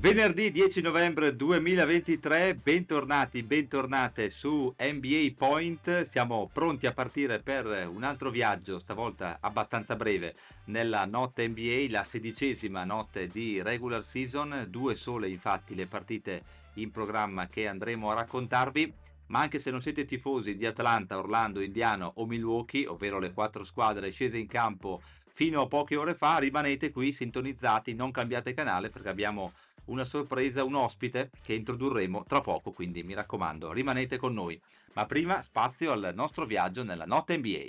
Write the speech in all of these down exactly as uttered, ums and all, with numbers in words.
Venerdì dieci novembre duemilaventitré, bentornati, bentornate su N B A Point. Siamo pronti a partire per un altro viaggio, stavolta abbastanza breve, nella notte N B A, la sedicesima notte di regular season. Due sole infatti le partite in programma che andremo a raccontarvi, ma anche se non siete tifosi di Atlanta, Orlando, Indiana o Milwaukee, ovvero le quattro squadre scese in campo fino a poche ore fa, rimanete qui sintonizzati, non cambiate canale perché abbiamo una sorpresa, un ospite che introdurremo tra poco, quindi mi raccomando, rimanete con noi. Ma prima spazio al nostro viaggio nella notte N B A.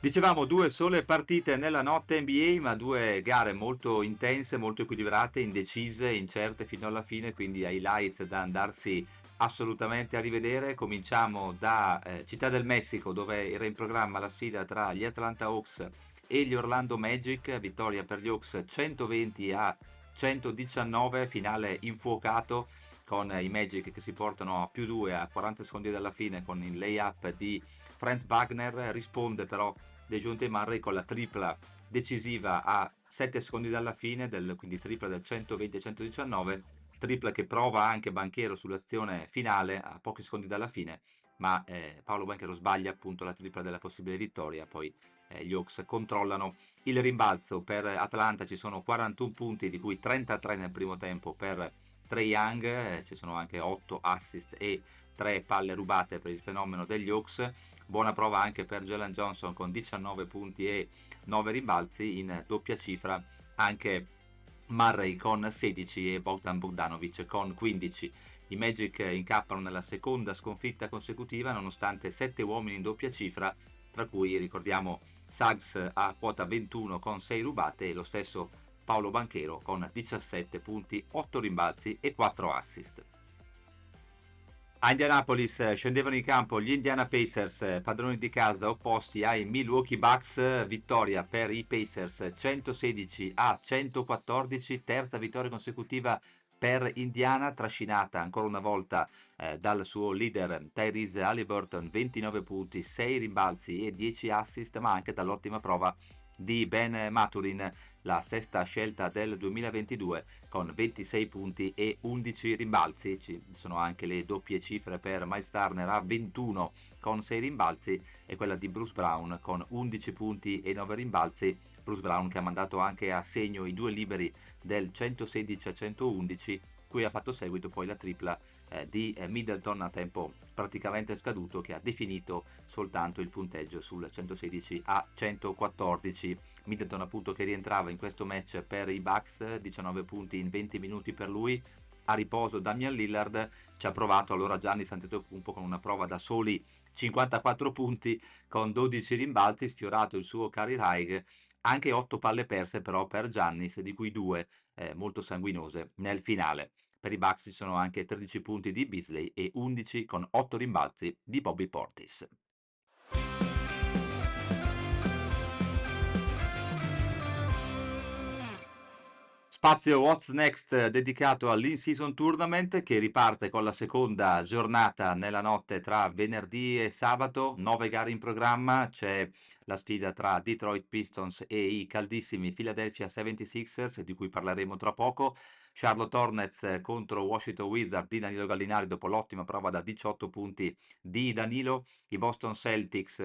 Dicevamo due sole partite nella notte N B A, ma due gare molto intense, molto equilibrate, indecise, incerte fino alla fine, quindi highlights da andarsi assolutamente a rivedere. Cominciamo da eh, Città del Messico, dove era in programma la sfida tra gli Atlanta Hawks e gli Orlando Magic. Vittoria per gli Hawks centoventi a centodiciannove, finale infuocato con i Magic che si portano a più due a quaranta secondi dalla fine con il layup di Franz Wagner. Risponde però Dejounte Murray con la tripla decisiva a sette secondi dalla fine, del, quindi tripla del centoventi a centodiciannove, tripla che prova anche Banchero sull'azione finale a pochi secondi dalla fine, ma eh, Paolo Banchero sbaglia appunto la tripla della possibile vittoria. Poi eh, gli Hawks controllano il rimbalzo. Per Atlanta ci sono quarantuno punti, di cui trentatré nel primo tempo per Trae Young, eh, ci sono anche otto assist e tre palle rubate per il fenomeno degli Hawks. Buona prova anche per Jalen Johnson con diciannove punti e nove rimbalzi, in doppia cifra anche Murray con sedici e Bogdan Bogdanovic con quindici. I Magic incappano nella seconda sconfitta consecutiva nonostante sette uomini in doppia cifra, tra cui ricordiamo Suggs a quota ventuno con sei rubate e lo stesso Paolo Banchero con diciassette punti, otto rimbalzi e quattro assist. A Indianapolis scendevano in campo gli Indiana Pacers, padroni di casa opposti ai Milwaukee Bucks. Vittoria per i Pacers centosedici a centoquattordici, terza vittoria consecutiva per Indiana, trascinata ancora una volta eh, dal suo leader Tyrese Haliburton, ventinove punti, sei rimbalzi e dieci assist, ma anche dall'ottima prova di Ben Maturin, la sesta scelta del duemilaventidue, con ventisei punti e undici rimbalzi. Ci sono anche le doppie cifre per Miles Turner a ventuno con sei rimbalzi e quella di Bruce Brown con undici punti e nove rimbalzi. Bruce Brown che ha mandato anche a segno i due liberi del centosedici a centoundici, cui ha fatto seguito poi la tripla eh, di Middleton a tempo praticamente scaduto, che ha definito soltanto il punteggio sul centosedici a centoquattordici. Middleton appunto che rientrava in questo match per i Bucks, diciannove punti in venti minuti per lui. A riposo Damian Lillard, ci ha provato allora Giannis Antetokounmpo con una prova da soli cinquantaquattro punti con dodici rimbalzi, sfiorato il suo career high. Anche otto palle perse però per Giannis, di cui due eh, molto sanguinose nel finale. Per i Bucks ci sono anche tredici punti di Beasley e undici con otto rimbalzi di Bobby Portis. Spazio What's Next dedicato all'in-season tournament, che riparte con la seconda giornata nella notte tra venerdì e sabato. Nove gare in programma, c'è la sfida tra Detroit Pistons e i caldissimi Philadelphia settantasei ers, di cui parleremo tra poco. Charlotte Hornets contro Washington Wizards di Danilo Gallinari dopo l'ottima prova da diciotto punti di Danilo. I Boston Celtics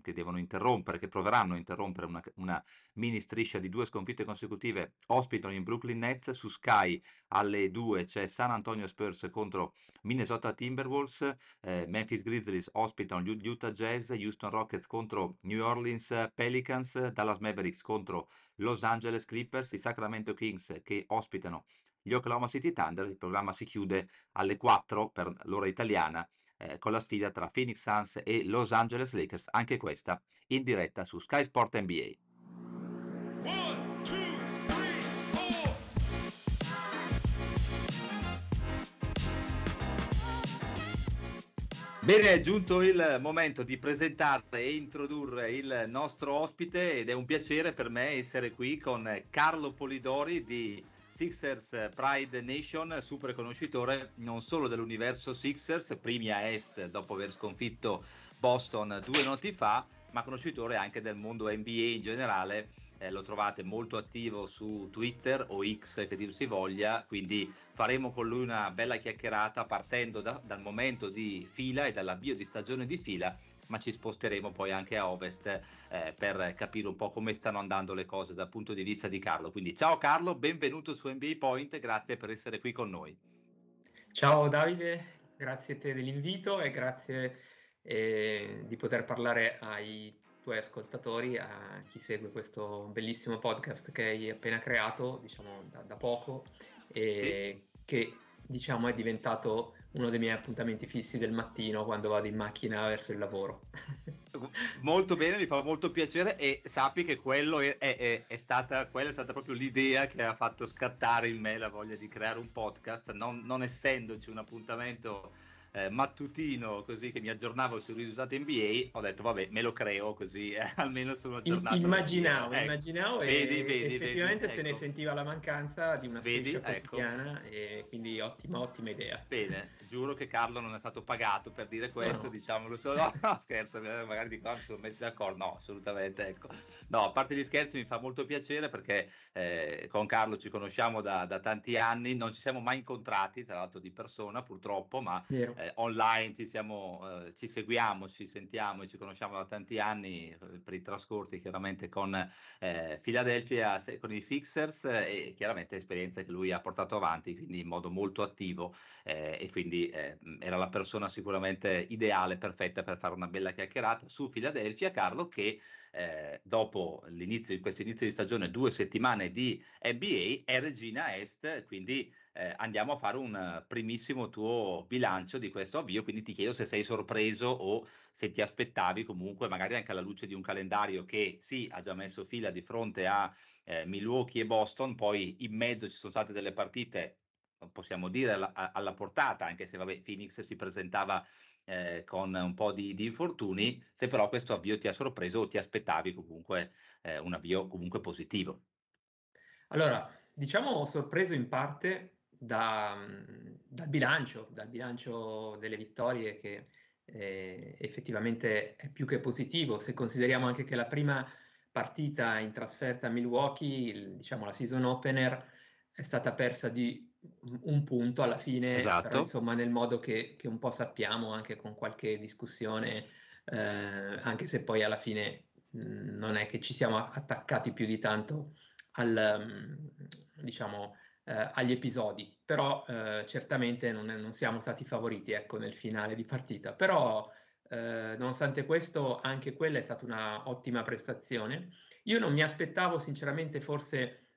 che devono interrompere, che proveranno a interrompere una, una mini striscia di due sconfitte consecutive, ospitano in Brooklyn Nets. Su Sky alle due c'è San Antonio Spurs contro Minnesota Timberwolves, eh, Memphis Grizzlies ospitano gli Utah Jazz, Houston Rockets contro New Orleans Pelicans, Dallas Mavericks contro Los Angeles Clippers, i Sacramento Kings che ospitano gli Oklahoma City Thunder. Il programma si chiude alle quattro per l'ora italiana eh, con la sfida tra Phoenix Suns e Los Angeles Lakers, anche questa in diretta su Sky Sport N B A. One, two, three, four. Bene, è giunto il momento di presentare e introdurre il nostro ospite ed è un piacere per me essere qui con Carlo Polidori di Sixers Pride Nation, super conoscitore non solo dell'universo Sixers, primi a Est dopo aver sconfitto Boston due notti fa, ma conoscitore anche del mondo N B A in generale. Eh, lo trovate molto attivo su Twitter o X che dir si voglia, quindi faremo con lui una bella chiacchierata partendo da, dal momento di fila e dall'avvio di stagione di fila, ma ci sposteremo poi anche a Ovest eh, per capire un po' come stanno andando le cose dal punto di vista di Carlo. Quindi ciao Carlo, benvenuto su N B A Point, grazie per essere qui con noi. Ciao Davide, grazie a te dell'invito e grazie eh, di poter parlare ai tuoi ascoltatori, a chi segue questo bellissimo podcast che hai appena creato, diciamo da, da poco, e sì, che diciamo è diventato uno dei miei appuntamenti fissi del mattino quando vado in macchina verso il lavoro. Molto bene, mi fa molto piacere e sappi che quello è, è, è stata, quella è stata proprio l'idea che ha fatto scattare in me la voglia di creare un podcast, non, non essendoci un appuntamento Eh, mattutino così che mi aggiornavo sui risultati N B A, ho detto vabbè me lo creo così eh, almeno sono aggiornato. Immaginavo, ecco, immaginavo vedi, e vedi, effettivamente vedi, se ecco. ne sentiva la mancanza di una vedi, striscia quotidiana, ecco. E quindi ottima, ottima idea. Bene, giuro che Carlo non è stato pagato per dire questo, no. diciamolo solo, no scherzo, magari di qua mi sono messo d'accordo, no assolutamente ecco, no a parte gli scherzi mi fa molto piacere perché eh, con Carlo ci conosciamo da, da tanti anni, non ci siamo mai incontrati tra l'altro di persona purtroppo, ma vero. Eh, online ci siamo, eh, ci seguiamo, ci sentiamo e ci conosciamo da tanti anni eh, per i trascorsi chiaramente con eh, Philadelphia, se, con i Sixers eh, e chiaramente esperienze che lui ha portato avanti quindi in modo molto attivo eh, e quindi eh, era la persona sicuramente ideale, perfetta per fare una bella chiacchierata su Philadelphia. Carlo, che eh, dopo l'inizio di questo inizio di stagione, due settimane di N B A, è regina Est, quindi Eh, andiamo a fare un primissimo tuo bilancio di questo avvio, quindi ti chiedo se sei sorpreso o se ti aspettavi comunque, magari anche alla luce di un calendario che sì, ha già messo fila di fronte a eh, Milwaukee e Boston, poi in mezzo ci sono state delle partite, possiamo dire, alla, alla portata, anche se vabbè, Phoenix si presentava eh, con un po' di, di infortuni, se però questo avvio ti ha sorpreso o ti aspettavi comunque eh, un avvio comunque positivo. Allora, diciamo sorpreso in parte Da, dal bilancio, dal bilancio delle vittorie che eh, effettivamente è più che positivo, se consideriamo anche che la prima partita in trasferta a Milwaukee, il, diciamo la season opener, è stata persa di un punto alla fine, esatto. Però insomma nel modo che, che un po' sappiamo, anche con qualche discussione, eh, anche se poi alla fine mh, non è che ci siamo attaccati più di tanto al, mh, diciamo, Eh, agli episodi, però eh, certamente non, non siamo stati favoriti ecco, nel finale di partita, però eh, nonostante questo anche quella è stata una ottima prestazione. Io non mi aspettavo sinceramente forse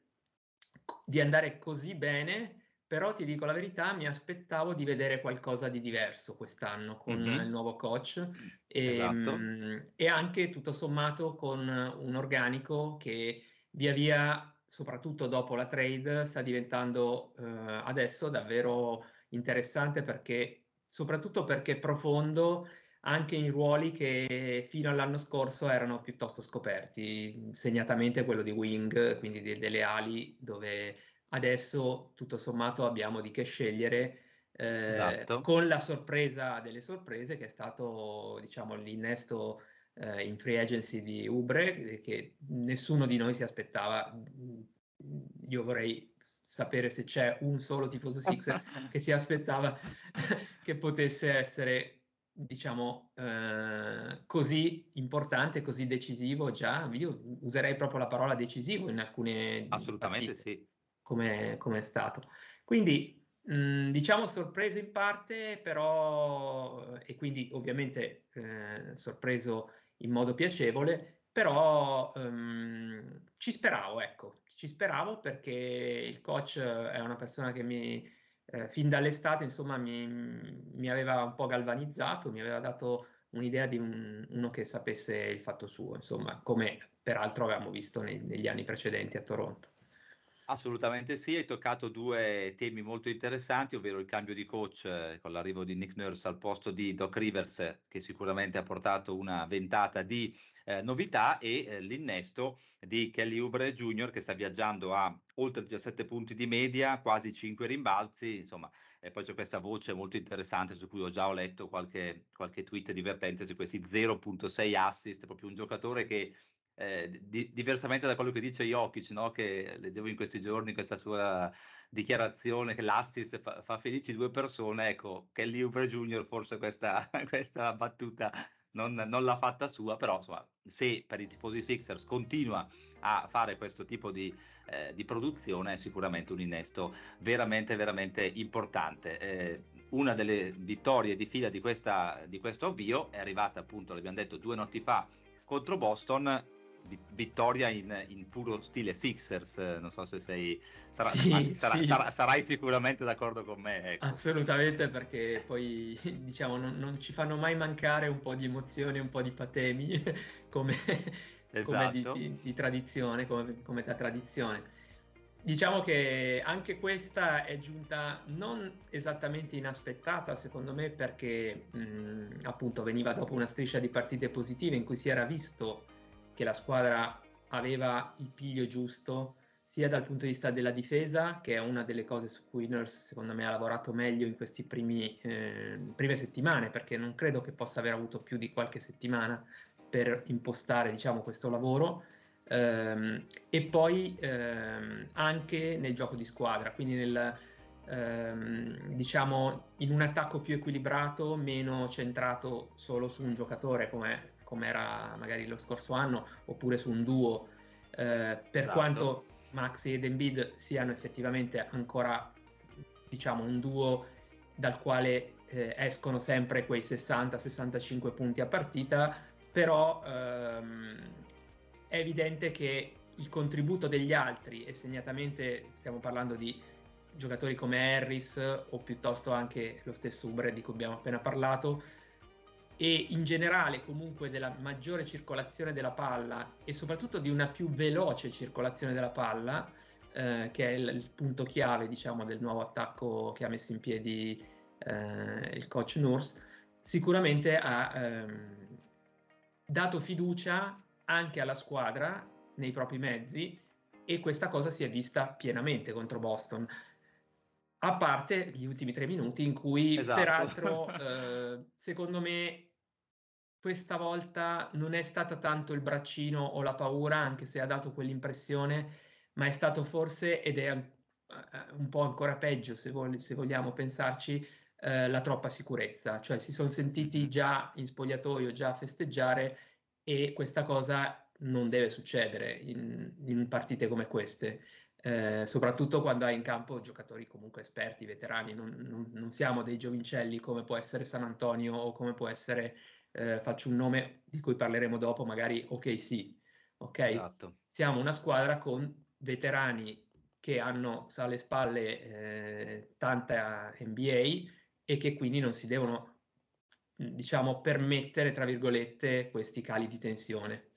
di andare così bene, però ti dico la verità, mi aspettavo di vedere qualcosa di diverso quest'anno con mm-hmm. il nuovo coach e, esatto. mh, e anche tutto sommato con un organico che via via, soprattutto dopo la trade, sta diventando eh, adesso davvero interessante, perché soprattutto perché è profondo anche in ruoli che fino all'anno scorso erano piuttosto scoperti, segnatamente quello di wing, quindi de- delle ali, dove adesso tutto sommato abbiamo di che scegliere, eh, esatto. con la sorpresa delle sorprese che è stato diciamo l'innesto in free agency di Oubre, che nessuno di noi si aspettava. Io vorrei sapere se c'è un solo tifoso Sixer che si aspettava che potesse essere diciamo eh, così importante, così decisivo. Già io userei proprio la parola decisivo in alcune assolutamente partite, sì, come, come è stato. Quindi mh, diciamo sorpreso in parte, però, e quindi ovviamente eh, sorpreso in modo piacevole, però um, ci speravo, ecco, ci speravo perché il coach è una persona che mi, eh, fin dall'estate, insomma, mi, mi aveva un po' galvanizzato, mi aveva dato un'idea di un, uno che sapesse il fatto suo, insomma, come peraltro avevamo visto nei, negli anni precedenti a Toronto. Assolutamente sì, hai toccato due temi molto interessanti, ovvero il cambio di coach con l'arrivo di Nick Nurse al posto di Doc Rivers, che sicuramente ha portato una ventata di eh, novità, e eh, l'innesto di Kelly Oubre Junior, che sta viaggiando a oltre diciassette punti di media, quasi cinque rimbalzi, insomma, e poi c'è questa voce molto interessante su cui ho già ho letto qualche, qualche tweet divertente su questi zero virgola sei assist, proprio un giocatore che Eh, di, diversamente da quello che dice Jokic, no? Che leggevo in questi giorni questa sua dichiarazione che l'assist fa, fa felici due persone, ecco, Kelly Oubre Junior forse questa, questa battuta non, non l'ha fatta sua, però insomma, se per i tifosi Sixers continua a fare questo tipo di, eh, di produzione, è sicuramente un innesto veramente veramente importante. Eh, una delle vittorie di fila di, questa, di questo avvio è arrivata, appunto, l'abbiamo detto, due notti fa contro Boston. Vittoria in, in puro stile Sixers, non so se sei sarà, sì, anzi, sarà, sì. sarà, sarai sicuramente d'accordo con me, ecco. Assolutamente, perché poi diciamo non, non ci fanno mai mancare un po' di emozione, un po' di patemi come, esatto. come di, di, di tradizione, come, come da tradizione. Diciamo che anche questa è giunta non esattamente inaspettata, secondo me, perché mh, appunto veniva dopo una striscia di partite positive in cui si era visto che la squadra aveva il piglio giusto, sia dal punto di vista della difesa, che è una delle cose su cui Nurse secondo me ha lavorato meglio in queste eh, prime settimane, perché non credo che possa aver avuto più di qualche settimana per impostare, diciamo, questo lavoro, ehm, e poi ehm, anche nel gioco di squadra, quindi nel, ehm, diciamo, in un attacco più equilibrato, meno centrato solo su un giocatore come come era magari lo scorso anno, oppure su un duo, eh, per esatto. quanto Maxi ed Embiid siano effettivamente ancora, diciamo, un duo dal quale eh, escono sempre quei sessanta sessantacinque punti a partita, però ehm, è evidente che il contributo degli altri, e segnatamente stiamo parlando di giocatori come Harris o piuttosto anche lo stesso Oubre di cui abbiamo appena parlato, e in generale comunque della maggiore circolazione della palla e soprattutto di una più veloce circolazione della palla, eh, che è il, il punto chiave, diciamo, del nuovo attacco che ha messo in piedi eh, il coach Nurse, sicuramente ha ehm, dato fiducia anche alla squadra nei propri mezzi, e questa cosa si è vista pienamente contro Boston, a parte gli ultimi tre minuti in cui, esatto. peraltro, eh, secondo me questa volta non è stata tanto il braccino o la paura, anche se ha dato quell'impressione, ma è stato forse, ed è un po' ancora peggio se, vog- se vogliamo pensarci, eh, la troppa sicurezza. Cioè si sono sentiti già in spogliatoio, già a festeggiare, e questa cosa non deve succedere in, in partite come queste. Eh, soprattutto quando hai in campo giocatori comunque esperti, veterani, non, non, non siamo dei giovincelli come può essere San Antonio o come può essere, eh, faccio un nome di cui parleremo dopo, magari O K C, sì, ok? Esatto. Siamo una squadra con veterani che hanno alle spalle eh, tanta N B A e che quindi non si devono, diciamo, permettere, tra virgolette, questi cali di tensione.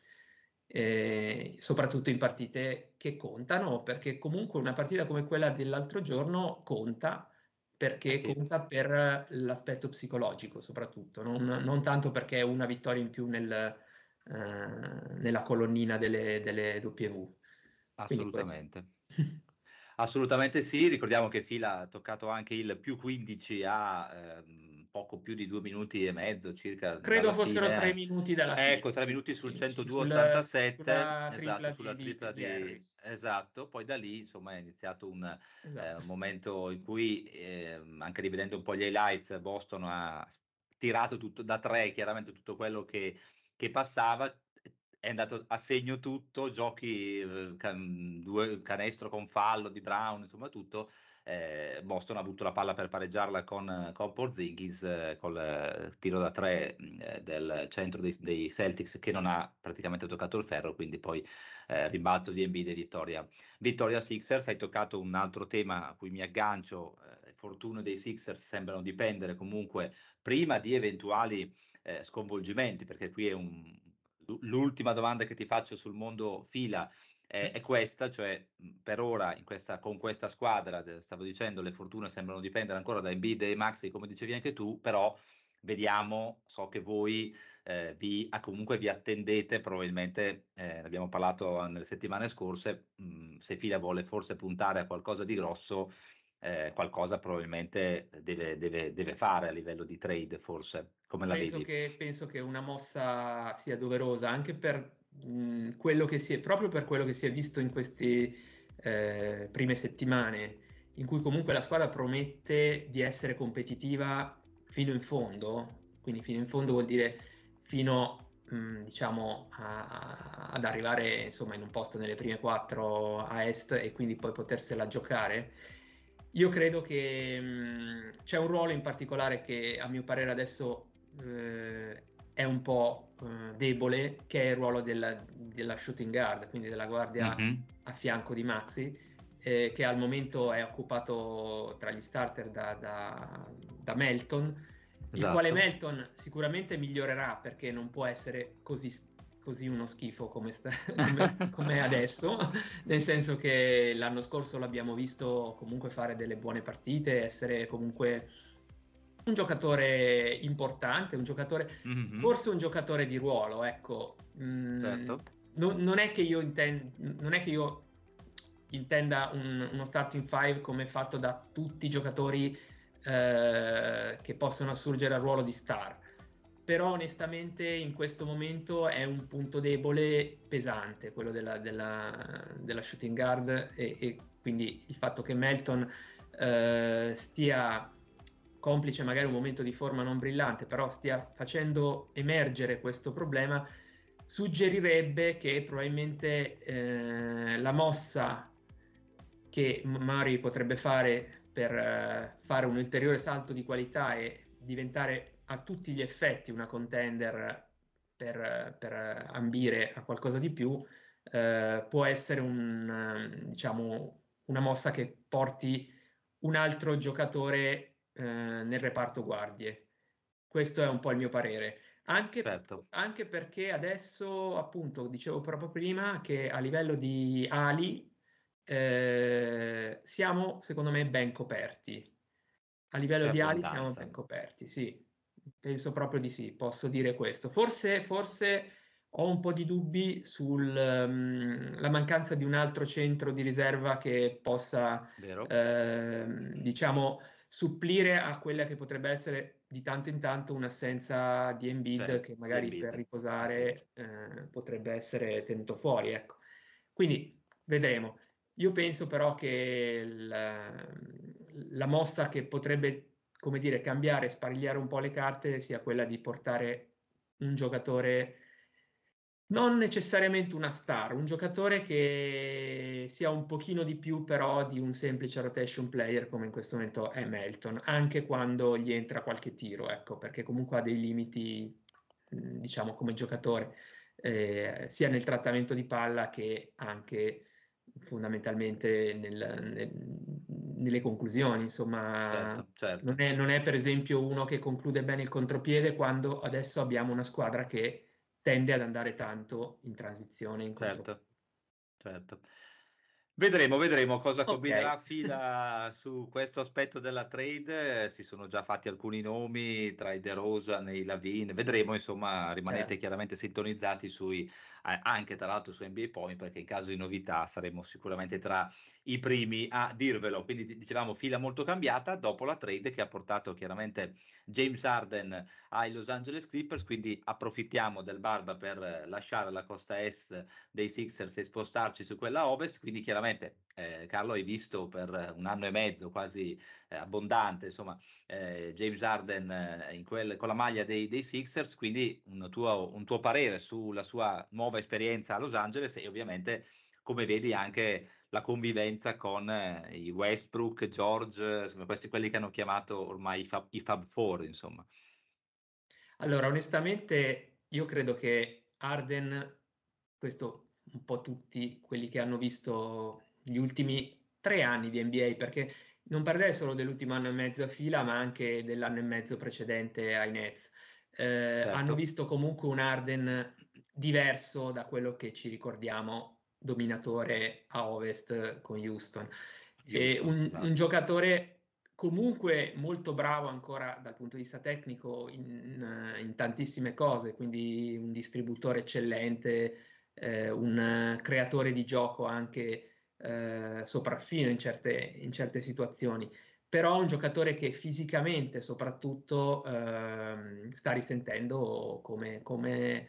Eh, soprattutto in partite che contano, perché comunque una partita come quella dell'altro giorno conta, perché eh sì. conta per l'aspetto psicologico soprattutto, non, non tanto perché è una vittoria in più nel, eh, nella colonnina delle, delle W. Assolutamente. Assolutamente sì, ricordiamo che Fila ha toccato anche il più quindici a ehm, poco più di due minuti e mezzo circa. Credo fossero fine. tre minuti dalla fine. Ecco, tre minuti sul centodue ottantasette, sulla, esatto, sulla tripla di, di, di esatto, poi da lì insomma è iniziato un esatto. eh, momento in cui, eh, anche rivedendo un po' gli highlights, Boston ha tirato tutto da tre, chiaramente tutto quello che, che passava. È andato a segno tutto, giochi, can, due, canestro con fallo di Brown, insomma tutto. Eh, Boston ha avuto la palla per pareggiarla con, con Porzingis, eh, col eh, tiro da tre eh, del centro dei, dei Celtics, che non ha praticamente toccato il ferro, quindi poi eh, rimbalzo di Embiid e vittoria. Vittoria Sixers. Hai toccato un altro tema a cui mi aggancio, eh, fortune dei Sixers sembrano dipendere comunque prima di eventuali eh, sconvolgimenti, perché qui è un... L'ultima domanda che ti faccio sul mondo Fila è, è questa, cioè per ora in questa, con questa squadra, stavo dicendo, le fortune sembrano dipendere ancora da Embiid e Maxi, come dicevi anche tu, però vediamo, so che voi eh, vi ah, comunque vi attendete, probabilmente, eh, ne abbiamo parlato nelle settimane scorse, mh, se Fila vuole forse puntare a qualcosa di grosso, eh, qualcosa probabilmente deve, deve, deve fare a livello di trade, forse, come la penso vedi? Che, penso che una mossa sia doverosa, anche per mh, quello che si è, proprio per quello che si è visto in queste eh, prime settimane, in cui comunque la squadra promette di essere competitiva fino in fondo, quindi fino in fondo vuol dire fino mh, diciamo a, a, ad arrivare insomma in un posto nelle prime quattro a est e quindi poi potersela giocare. Io credo che mh, c'è un ruolo in particolare che a mio parere adesso eh, è un po' eh, debole, che è il ruolo della, della shooting guard, quindi della guardia mm-hmm. a fianco di Maxi, Eh, che al momento è occupato tra gli starter da, da, da Melton, esatto. Il quale Melton sicuramente migliorerà, perché non può essere così, così uno schifo come, sta, come, come è adesso, nel senso che l'anno scorso l'abbiamo visto comunque fare delle buone partite, essere comunque un giocatore importante, un giocatore mm-hmm. forse un giocatore di ruolo, ecco. Mm, certo. no, non è che io intendo, non è che io intenda un, uno starting five come fatto da tutti i giocatori eh, che possono assurgere al ruolo di star, però onestamente in questo momento è un punto debole pesante quello della, della, della shooting guard, e, e quindi il fatto che Melton eh, stia, complice magari un momento di forma non brillante, però stia facendo emergere questo problema, suggerirebbe che probabilmente eh, la mossa che Murray potrebbe fare per eh, fare un ulteriore salto di qualità e diventare a tutti gli effetti una contender per, per ambire a qualcosa di più, eh, può essere un, diciamo, una mossa che porti un altro giocatore eh, nel reparto guardie. Questo è un po' il mio parere. Anche, certo. anche perché adesso, appunto, dicevo proprio prima che a livello di ali eh, siamo, secondo me, ben coperti. A livello di ali siamo ben coperti, sì. Penso proprio di sì, posso dire questo. Forse, forse ho un po' di dubbi sulla um, mancanza di un altro centro di riserva che possa, eh, diciamo, supplire a quella che potrebbe essere di tanto in tanto un'assenza di Embiid, Beh, che magari Embiid. per riposare sì. eh, potrebbe essere tenuto fuori, ecco. Quindi vedremo. Io penso però che la, la mossa che potrebbe, come dire, cambiare, sparigliare un po' le carte sia quella di portare un giocatore, non necessariamente una star, un giocatore che sia un pochino di più però di un semplice rotation player come in questo momento è Melton, anche quando gli entra qualche tiro, ecco, perché comunque ha dei limiti, diciamo, come giocatore, eh, sia nel trattamento di palla che anche fondamentalmente nel, nel, nelle conclusioni, insomma, certo, certo. Non è, non è per esempio uno che conclude bene il contropiede, quando adesso abbiamo una squadra che tende ad andare tanto in transizione. In certo, certo. Vedremo, vedremo cosa okay. combinerà Fila su questo aspetto della trade. Eh, si sono già fatti alcuni nomi tra i De Rosa e i Lavin. Vedremo, insomma, rimanete certo. chiaramente sintonizzati sui, eh, anche tra l'altro su N B A Point, perché in caso di novità saremo sicuramente tra i primi a dirvelo. Quindi dicevamo Fila molto cambiata dopo la trade che ha portato chiaramente James Harden ai Los Angeles Clippers, quindi approfittiamo del Barba per lasciare la costa est dei Sixers e spostarci su quella ovest, quindi chiaramente eh, Carlo, hai visto per un anno e mezzo quasi eh, abbondante, insomma, eh, James Harden eh, in quel, con la maglia dei, dei Sixers, quindi un tuo, un tuo parere sulla sua nuova esperienza a Los Angeles e ovviamente come vedi anche la convivenza con eh, i Westbrook, George, insomma, questi quelli che hanno chiamato ormai i Fab, i Fab Four, insomma. Allora, onestamente io credo che Harden, questo un po' tutti quelli che hanno visto gli ultimi tre anni di N B A, perché non parlerei solo dell'ultimo anno e mezzo a fila, ma anche dell'anno e mezzo precedente ai Nets, eh, certo. hanno visto comunque un Harden diverso da quello che ci ricordiamo dominatore a ovest con Houston, Houston e un, esatto. un giocatore comunque molto bravo ancora dal punto di vista tecnico in, in tantissime cose, quindi un distributore eccellente, eh, un creatore di gioco anche eh, sopraffino in certe, in certe situazioni, però un giocatore che fisicamente soprattutto eh, sta risentendo, come, come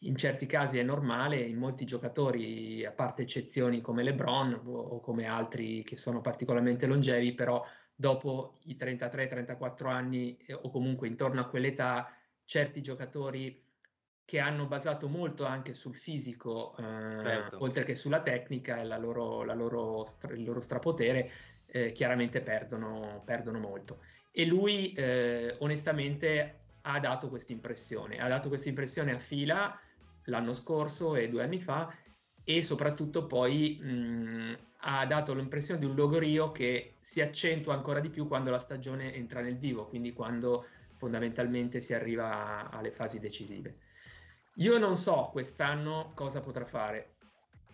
in certi casi è normale, in molti giocatori, a parte eccezioni come LeBron o, o come altri che sono particolarmente longevi, però dopo i trentatré trentaquattro anni eh, o comunque intorno a quell'età, certi giocatori che hanno basato molto anche sul fisico eh, certo. oltre che sulla tecnica e la loro, la loro stra- il loro strapotere eh, chiaramente perdono, perdono molto, e lui eh, onestamente ha dato questa impressione ha dato questa impressione a Fila l'anno scorso e due anni fa, e soprattutto poi mh, ha dato l'impressione di un logorio che si accentua ancora di più quando la stagione entra nel vivo, quindi quando fondamentalmente si arriva alle fasi decisive. Io non so quest'anno cosa potrà fare.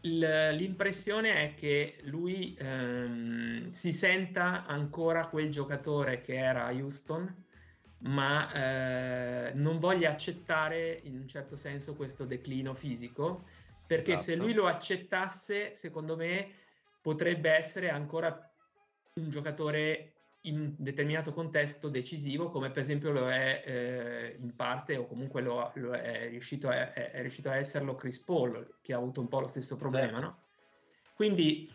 L- l'impressione è che lui ehm, si senta ancora quel giocatore che era a Houston, ma eh, non voglia accettare in un certo senso questo declino fisico, perché esatto. se lui lo accettasse, secondo me, potrebbe essere ancora un giocatore in un determinato contesto decisivo, come per esempio lo è eh, in parte, o comunque lo, lo è, riuscito a, è, è riuscito a esserlo Chris Paul, che ha avuto un po' lo stesso problema, certo. no? Quindi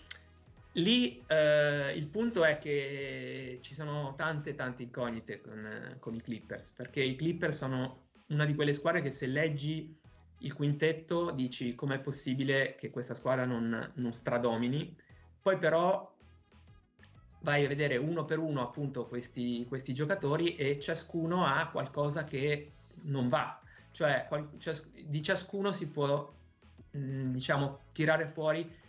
lì eh, il punto è che ci sono tante tante incognite con, con i Clippers, perché i Clippers sono una di quelle squadre che, se leggi il quintetto, dici com'è possibile che questa squadra non, non stradomini, poi però vai a vedere uno per uno appunto questi, questi giocatori, e ciascuno ha qualcosa che non va, cioè qual, cias, di ciascuno si può mh, diciamo tirare fuori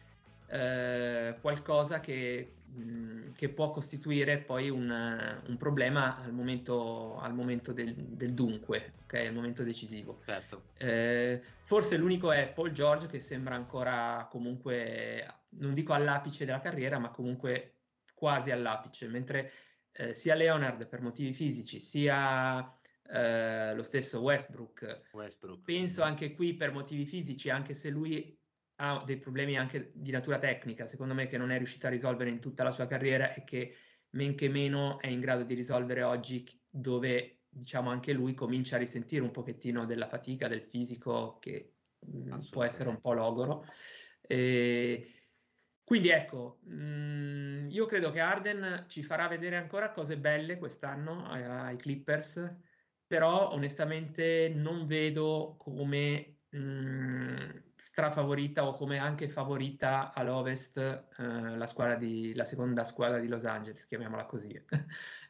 eh, qualcosa che, mh, che può costituire poi un, un problema al momento, al momento del, del dunque, okay? Al momento decisivo. Certo. Eh, forse l'unico è Paul George, che sembra ancora comunque, non dico all'apice della carriera, ma comunque quasi all'apice, mentre eh, sia Leonard per motivi fisici, sia eh, lo stesso Westbrook, Westbrook, penso anche qui per motivi fisici, anche se lui ha dei problemi anche di natura tecnica, secondo me, che non è riuscito a risolvere in tutta la sua carriera, e che men che meno è in grado di risolvere oggi, dove diciamo anche lui comincia a risentire un pochettino della fatica, del fisico, che mh, può essere un po' logoro. E quindi ecco, mh, io credo che Harden ci farà vedere ancora cose belle quest'anno ai Clippers, però onestamente non vedo come mh, strafavorita o come anche favorita all'Ovest eh, la squadra di, la seconda squadra di Los Angeles, chiamiamola così.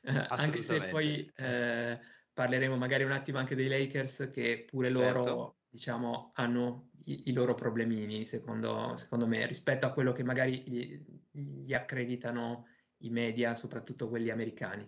Anche se poi eh, parleremo magari un attimo anche dei Lakers, che pure loro... Certo. diciamo hanno i, i loro problemini secondo, secondo me, rispetto a quello che magari gli, gli accreditano i media, soprattutto quelli americani.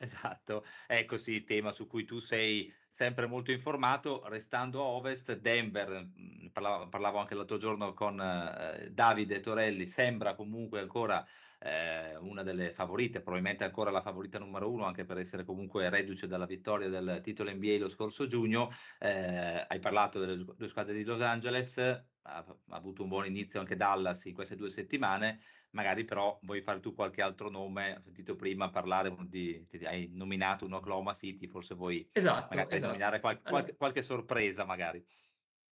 Esatto, ecco sì, il tema su cui tu sei sempre molto informato. Restando a ovest, Denver, parlavo, parlavo anche l'altro giorno con eh, Davide Torelli, sembra comunque ancora eh, una delle favorite, probabilmente ancora la favorita numero uno, anche per essere comunque reduce dalla vittoria del titolo N B A lo scorso giugno. Eh, hai parlato delle due squadre di Los Angeles, ha, ha avuto un buon inizio anche Dallas in queste due settimane. Magari però vuoi fare tu qualche altro nome? Ho sentito prima parlare di, ti, hai nominato un Oklahoma City, forse vuoi esatto, magari esatto. nominare qual, qual, allora. qualche sorpresa magari.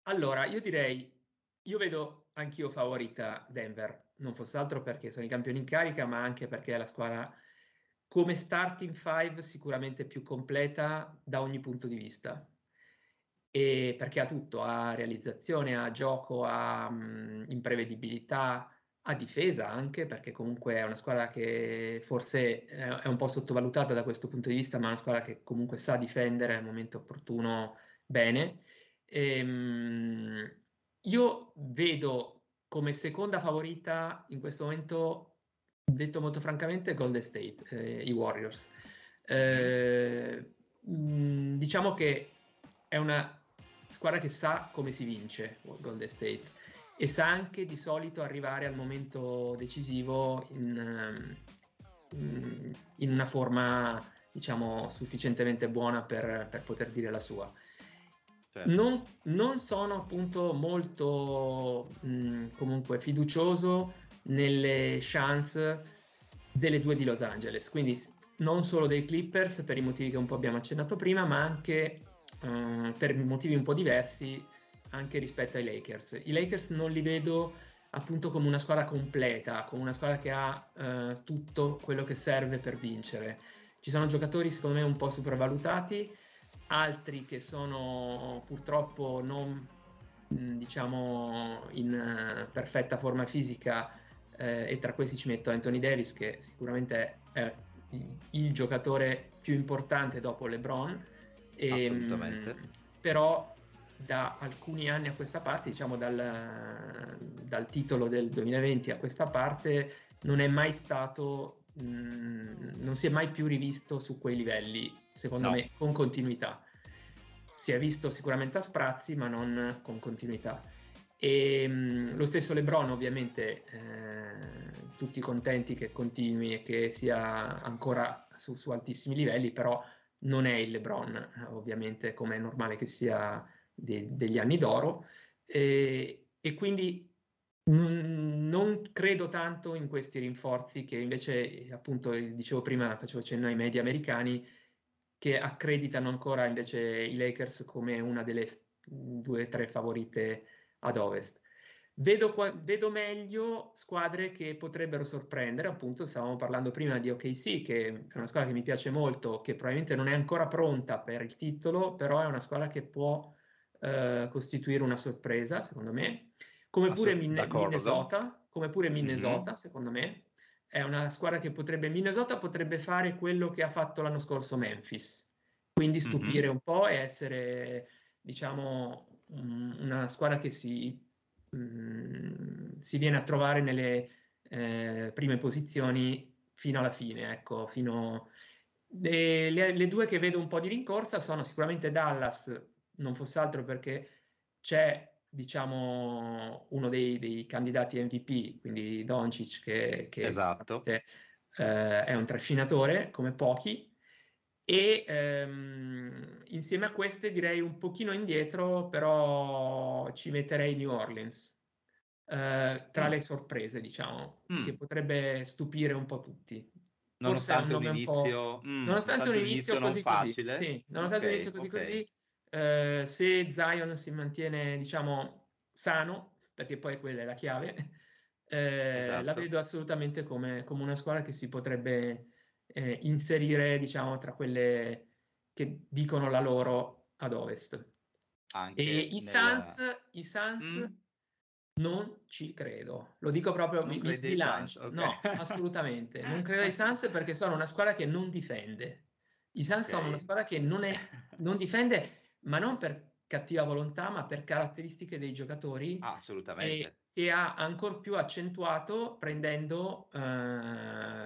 Allora io direi, io vedo anch'io favorita Denver, non fosse altro perché sono i campioni in carica, ma anche perché è la squadra come starting five sicuramente più completa da ogni punto di vista. E perché ha tutto, ha realizzazione, ha gioco, ha mh, imprevedibilità, a difesa anche, perché comunque è una squadra che forse è un po' sottovalutata da questo punto di vista, ma è una squadra che comunque sa difendere al momento opportuno bene. Ehm, io vedo come seconda favorita in questo momento, detto molto francamente, Golden State, eh, i Warriors. Eh, diciamo che è una squadra che sa come si vince, Golden State, e sa anche di solito arrivare al momento decisivo in, in, in una forma, diciamo, sufficientemente buona per, per poter dire la sua. Certo. Non, non sono appunto molto mh, comunque fiducioso nelle chance delle due di Los Angeles, quindi non solo dei Clippers per i motivi che un po' abbiamo accennato prima, ma anche mh, per motivi un po' diversi anche rispetto ai Lakers. I Lakers non li vedo appunto come una squadra completa, come una squadra che ha eh, tutto quello che serve per vincere. Ci sono giocatori secondo me un po' sopravvalutati, altri che sono purtroppo non, diciamo, in uh, perfetta forma fisica, eh, e tra questi ci metto Anthony Davis, che sicuramente è il, il giocatore più importante dopo LeBron, e, assolutamente, mh, però da alcuni anni a questa parte, diciamo dal, dal titolo del duemilaventi a questa parte, non è mai stato, mh, non si è mai più rivisto su quei livelli, secondo no. me, con continuità. Si è visto sicuramente a sprazzi, ma non con continuità. E mh, lo stesso LeBron, ovviamente, eh, tutti contenti che continui e che sia ancora su, su altissimi livelli, però non è il LeBron, ovviamente, come è normale che sia de- degli anni d'oro. E, e quindi mh, non credo tanto in questi rinforzi che invece, appunto, dicevo prima, facevo cenno ai media americani, che accreditano ancora invece i Lakers come una delle due o tre favorite ad ovest. Vedo, qua, vedo meglio squadre che potrebbero sorprendere, appunto stavamo parlando prima di O K C, che è una squadra che mi piace molto, che probabilmente non è ancora pronta per il titolo, però è una squadra che può eh, costituire una sorpresa, secondo me, come pure Min- Minnesota, come pure Minnesota, mm-hmm. secondo me. È una squadra che potrebbe, Minnesota potrebbe fare quello che ha fatto l'anno scorso Memphis, quindi stupire mm-hmm. un po' e essere, diciamo, una squadra che si, mh, si viene a trovare nelle eh, prime posizioni fino alla fine, ecco, fino... Le, le, le due che vedo un po' di rincorsa sono sicuramente Dallas, non fosse altro perché c'è, diciamo, uno dei, dei candidati M V P, quindi Doncic, che, che esatto. eh, è un trascinatore come pochi, e ehm, insieme a queste direi un pochino indietro, però ci metterei New Orleans eh, tra mm. le sorprese, diciamo, mm. che potrebbe stupire un po' tutti. Nonostante un, un inizio, mm, nonostante un inizio non così facile, così, sì, nonostante okay, un inizio così okay. così. Uh, se Zion si mantiene, diciamo, sano, perché poi quella è la chiave, uh, esatto. la vedo assolutamente come, come una squadra che si potrebbe eh, inserire, diciamo, tra quelle che dicono la loro ad ovest. Anche e nella... i Suns, i Suns mm. non ci credo, lo dico proprio, non mi, mi sbilancio, okay. no, assolutamente, non credo ai Suns perché sono una squadra che non difende, i Suns okay. sono una squadra che non, è, non difende, ma non per cattiva volontà, ma per caratteristiche dei giocatori. Assolutamente. E, e ha ancor più accentuato prendendo uh,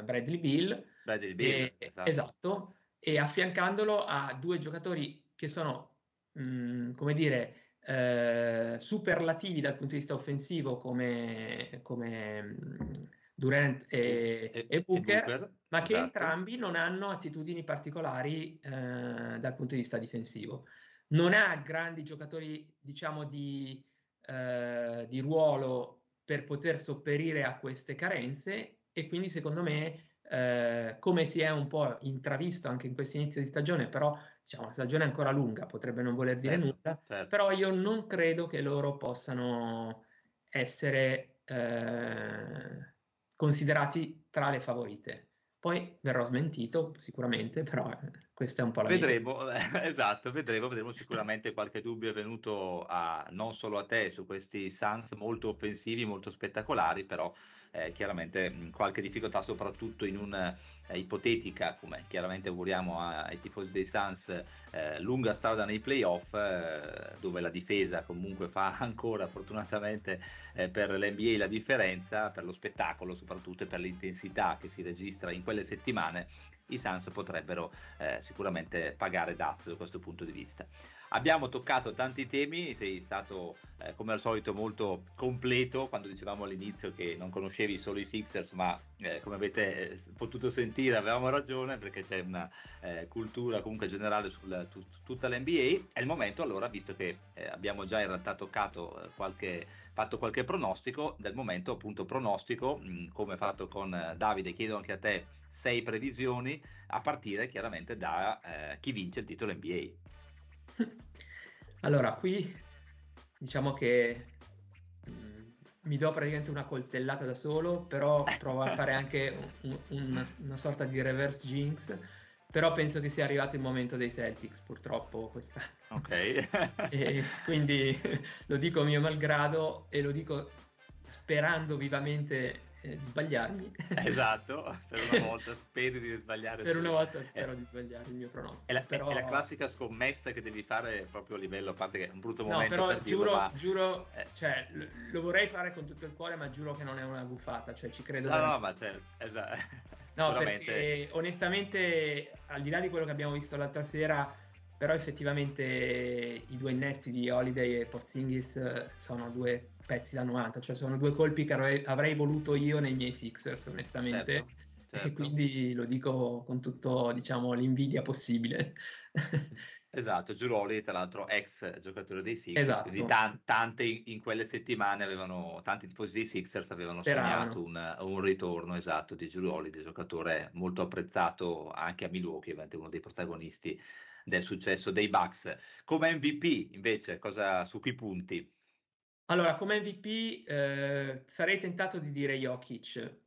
Bradley Beal, Bradley Beal e, esatto. esatto, e affiancandolo a due giocatori che sono, mh, come dire, uh, superlativi dal punto di vista offensivo come, come mh, Durant e, e, e, Booker, e Booker, ma esatto. che entrambi non hanno attitudini particolari uh, dal punto di vista difensivo. Non ha grandi giocatori, diciamo, di, eh, di ruolo per poter sopperire a queste carenze, e quindi secondo me, eh, come si è un po' intravisto anche in questo inizio di stagione, però diciamo la stagione è ancora lunga, potrebbe non voler dire certo, nulla, certo. però io non credo che loro possano essere eh, considerati tra le favorite. Poi verrò smentito sicuramente, però questa è un po' la vedremo, mia. Esatto, vedremo, vedremo sicuramente qualche dubbio è venuto a, non solo a te su questi Suns molto offensivi, molto spettacolari, però eh, chiaramente qualche difficoltà soprattutto in una eh, ipotetica, come chiaramente auguriamo ai tifosi dei Suns, eh, lunga strada nei playoff, eh, dove la difesa comunque fa ancora fortunatamente eh, per l'N B A la differenza, per lo spettacolo soprattutto e per l'intensità che si registra in quelle settimane, i Suns potrebbero eh, sicuramente pagare dazio da questo punto di vista. Abbiamo toccato tanti temi, sei stato eh, come al solito molto completo quando dicevamo all'inizio che non conoscevi solo i Sixers, ma eh, come avete eh, potuto sentire avevamo ragione, perché c'è una eh, cultura comunque generale su t- tutta l'N B A. È il momento allora, visto che eh, abbiamo già in realtà toccato eh, qualche, fatto qualche pronostico, del momento appunto pronostico, mh, come fatto con eh, Davide, chiedo anche a te sei previsioni a partire chiaramente da eh, chi vince il titolo N B A. Allora, qui diciamo che mh, mi do praticamente una coltellata da solo, però provo a fare anche un, un, una, una sorta di reverse jinx, però penso che sia arrivato il momento dei Celtics, purtroppo, quest'anno. Ok. E quindi lo dico mio malgrado e lo dico sperando vivamente eh, di sbagliarmi. Esatto, per una volta speri di sbagliare. Per una volta spero eh, di sbagliare il mio pronostico. È la, però... è la classica scommessa che devi fare proprio a livello, a parte che è un brutto no, momento però per giuro, dirlo, ma... giuro, eh. cioè, lo, lo vorrei fare con tutto il cuore, ma giuro che non è una buffata, cioè ci credo. No, veramente. no, ma certo, esatto. No, perché onestamente, al di là di quello che abbiamo visto l'altra sera, però effettivamente i due innesti di Holiday e Porzingis sono due pezzi da novanta, cioè sono due colpi che avrei, avrei voluto io nei miei Sixers, onestamente, certo, certo. E quindi lo dico con tutto, diciamo, l'invidia possibile. Esatto, Jrue Holiday tra l'altro ex giocatore dei Sixers, esatto. Quindi t- tante in quelle settimane avevano, tanti tifosi dei Sixers avevano Sperano. sognato un, un ritorno esatto di Jrue Holiday, giocatore molto apprezzato anche a Milwaukee, ovviamente uno dei protagonisti del successo dei Bucks. Come M V P invece, cosa, su chi punti? Allora, come M V P eh, sarei tentato di dire Jokic,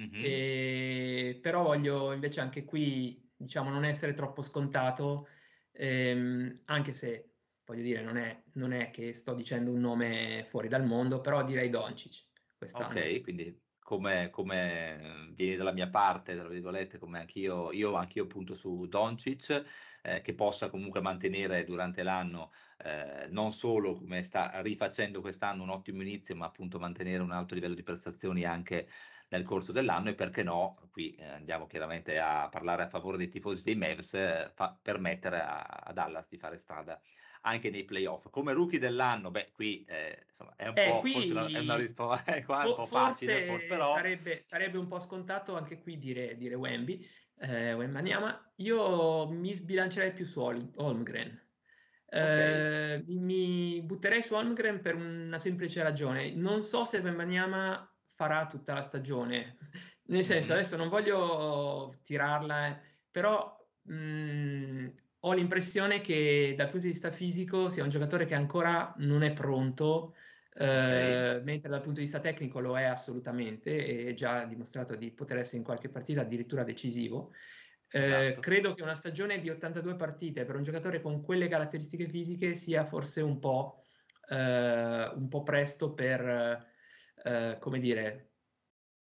mm-hmm. e, però voglio invece anche qui, diciamo, non essere troppo scontato, ehm, anche se, voglio dire, non è, non è che sto dicendo un nome fuori dal mondo, però direi Doncic quest'anno. Ok, quindi... Come, come viene dalla mia parte, tra virgolette, come anch'io, io anch'io punto su Doncic, eh, che possa comunque mantenere durante l'anno, eh, non solo come sta rifacendo quest'anno un ottimo inizio, ma appunto mantenere un alto livello di prestazioni anche nel corso dell'anno, e perché no, qui eh, andiamo chiaramente a parlare a favore dei tifosi dei Mavs, eh, fa, permettere a, a Dallas di fare strada anche nei playoff. Come rookie dell'anno, beh, qui eh, insomma, è un eh, po' qui, forse una, è una risposta è qua, un po' facile, forse, però sarebbe, sarebbe un po' scontato anche qui dire, dire Wemby, eh, Wembanyama. Io mi sbilancerei più su Hol- Holmgren. Okay. Eh, mi butterei su Holmgren per una semplice ragione: non so se Wembanyama farà tutta la stagione, nel senso, adesso non voglio tirarla, eh, però mh, ho l'impressione che dal punto di vista fisico sia un giocatore che ancora non è pronto, eh, okay. mentre dal punto di vista tecnico lo è assolutamente, e già ha dimostrato di poter essere in qualche partita addirittura decisivo. Eh, esatto. Credo che una stagione di ottantadue partite per un giocatore con quelle caratteristiche fisiche sia forse un po', eh, un po' presto per... Uh, come dire,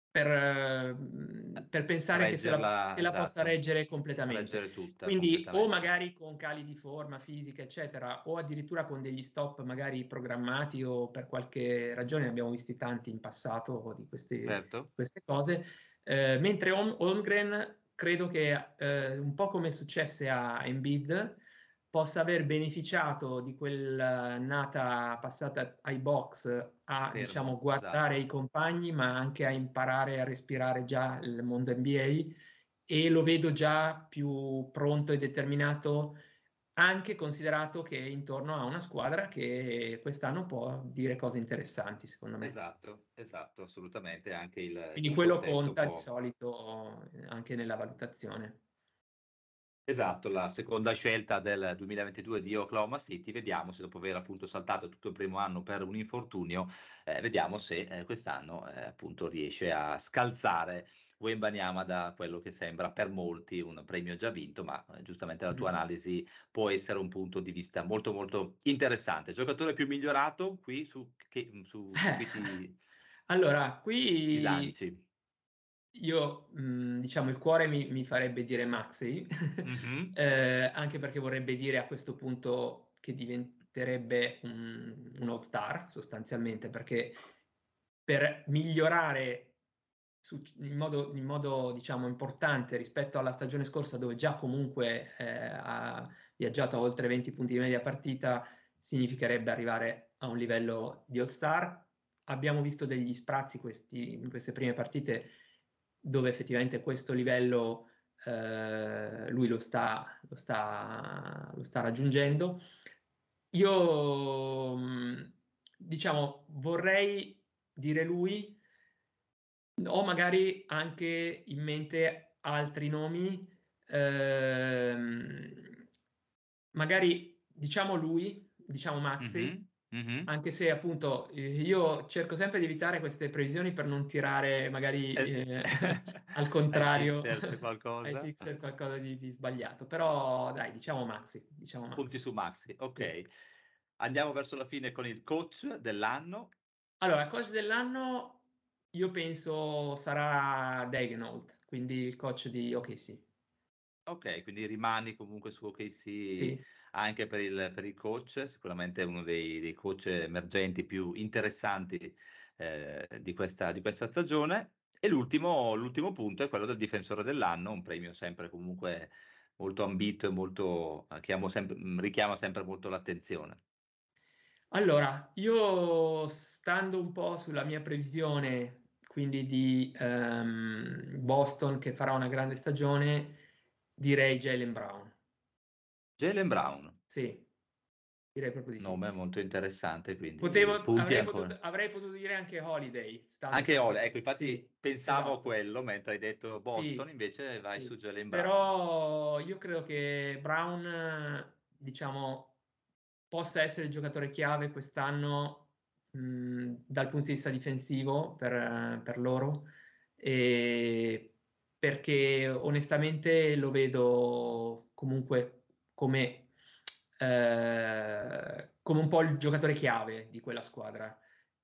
per, uh, per pensare reggerla, che se la, se la esatto, possa reggere completamente. Reggere tutta, Quindi completamente. O magari con cali di forma fisica, eccetera, o addirittura con degli stop magari programmati o per qualche ragione, ne abbiamo visti tanti in passato di queste, certo. queste cose, uh, mentre Holm, Holmgren credo che uh, un po' come successe a Embiid possa aver beneficiato di quella nata passata ai box a Fermo, diciamo guardare esatto. i compagni, ma anche a imparare a respirare già il mondo N B A, e lo vedo già più pronto e determinato, anche considerato che intorno a una squadra che quest'anno può dire cose interessanti, secondo me. Esatto, esatto, assolutamente. Anche il, Quindi il quello conta può... di solito anche nella valutazione. Esatto, la seconda scelta del duemilaventidue di Oklahoma City, vediamo se dopo aver appunto saltato tutto il primo anno per un infortunio, eh, vediamo se eh, quest'anno eh, appunto riesce a scalzare Wembanyama da quello che sembra per molti un premio già vinto, ma eh, giustamente la tua analisi può essere un punto di vista molto molto interessante. Giocatore più migliorato qui su che su, su chi ti, allora qui ti lanci? Io, mh, diciamo, il cuore mi, mi farebbe dire Maxey, mm-hmm. eh, anche perché vorrebbe dire a questo punto che diventerebbe un, un all-star, sostanzialmente, perché per migliorare in modo, in modo diciamo importante rispetto alla stagione scorsa, dove già comunque eh, ha viaggiato a oltre venti punti di media partita, significherebbe arrivare a un livello di All-Star. Abbiamo visto degli sprazzi questi, in queste prime partite, dove effettivamente questo livello eh, lui lo sta, lo sta, lo sta raggiungendo. Io diciamo vorrei dire lui, ho magari anche in mente altri nomi, ehm, magari diciamo lui, diciamo Maxi, mm-hmm. Mm-hmm. Anche se appunto io cerco sempre di evitare queste previsioni per non tirare magari eh, al contrario ai qualcosa, Sixers qualcosa di, di sbagliato, però dai, diciamo Maxi, diciamo Maxi. Punti su Maxi, ok, sì. Andiamo verso la fine con il coach dell'anno. Allora, il coach dell'anno io penso sarà Daigneault, quindi il coach di O K C. Ok, quindi rimani comunque su O K C, sì, anche per il, per il coach, sicuramente uno dei, dei coach emergenti più interessanti eh, di, questa, di questa stagione. E l'ultimo, l'ultimo punto è quello del difensore dell'anno, un premio sempre comunque molto ambito e molto, chiamo sempre, richiama sempre molto l'attenzione. Allora, io stando un po' sulla mia previsione, quindi di um, Boston che farà una grande stagione, direi Jaylen Brown. Jaylen Brown? Sì, direi proprio di sì. Nome molto interessante, quindi Potevo, punti avrei, ancora. Potuto, avrei potuto dire anche Holiday. Anche Holiday, ecco, infatti sì, pensavo però a quello, mentre hai detto Boston, sì, invece vai sì, su Jaylen Brown. Però io credo che Brown, diciamo, possa essere il giocatore chiave quest'anno mh, dal punto di vista difensivo per, per loro, e perché onestamente lo vedo comunque come, eh, come un po' il giocatore chiave di quella squadra.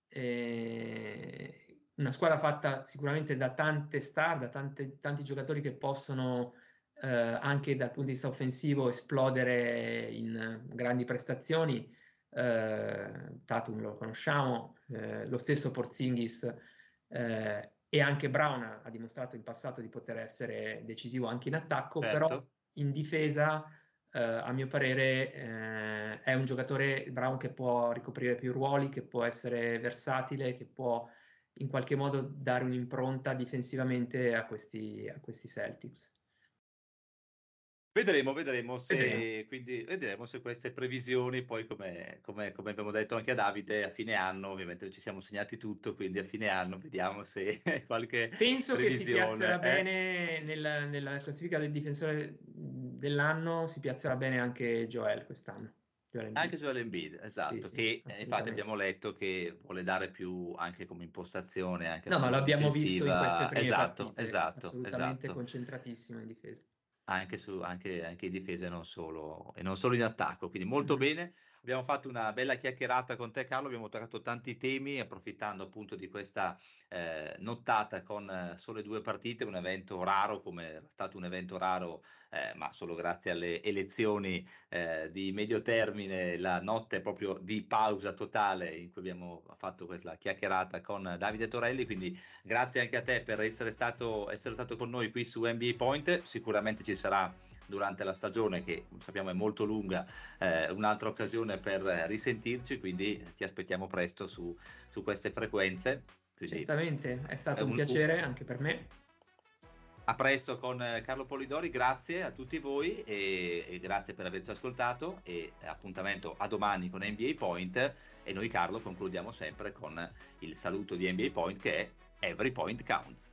Eh, una squadra fatta sicuramente da tante star, da tante, tanti giocatori che possono eh, anche dal punto di vista offensivo esplodere in grandi prestazioni. Eh, Tatum lo conosciamo, eh, lo stesso Porzingis, eh, e anche Brown ha dimostrato in passato di poter essere decisivo anche in attacco, certo, però in difesa, eh, a mio parere, eh, è un giocatore, Brown, che può ricoprire più ruoli, che può essere versatile, che può in qualche modo dare un'impronta difensivamente a questi, a questi Celtics. Vedremo, vedremo se vedremo. Quindi vedremo se queste previsioni poi, come, come, come abbiamo detto anche a Davide, a fine anno ovviamente ci siamo segnati tutto, quindi a fine anno vediamo se qualche penso previsione, che si piazzerà eh. bene nella, nella classifica del difensore dell'anno, si piazzerà bene anche Joel quest'anno. Joel anche Joel Embiid, esatto, sì, che sì, infatti abbiamo letto che vuole dare più anche come impostazione, anche no, ma l'abbiamo difensiva, visto in queste prime esatto, partite, esatto, assolutamente esatto, concentratissimo in difesa. Anche, su, anche, anche in difesa e non solo, e non solo in attacco, quindi molto bene. Abbiamo fatto una bella chiacchierata con te, Carlo, abbiamo toccato tanti temi approfittando appunto di questa eh, nottata con sole due partite, un evento raro come era stato un evento raro eh, ma solo grazie alle elezioni eh, di medio termine, la notte proprio di pausa totale in cui abbiamo fatto questa chiacchierata con Davide Torelli, quindi grazie anche a te per essere stato, essere stato con noi qui su N B A Point. Sicuramente ci sarà durante la stagione, che sappiamo è molto lunga, eh, un'altra occasione per risentirci, quindi ti aspettiamo presto su, su queste frequenze. Quindi certamente, è stato è un, un piacere un... anche per me. A presto con Carlo Polidori, grazie a tutti voi e, e grazie per averci ascoltato, e appuntamento a domani con N B A Point, e noi Carlo concludiamo sempre con il saluto di N B A Point che è Every Point Counts.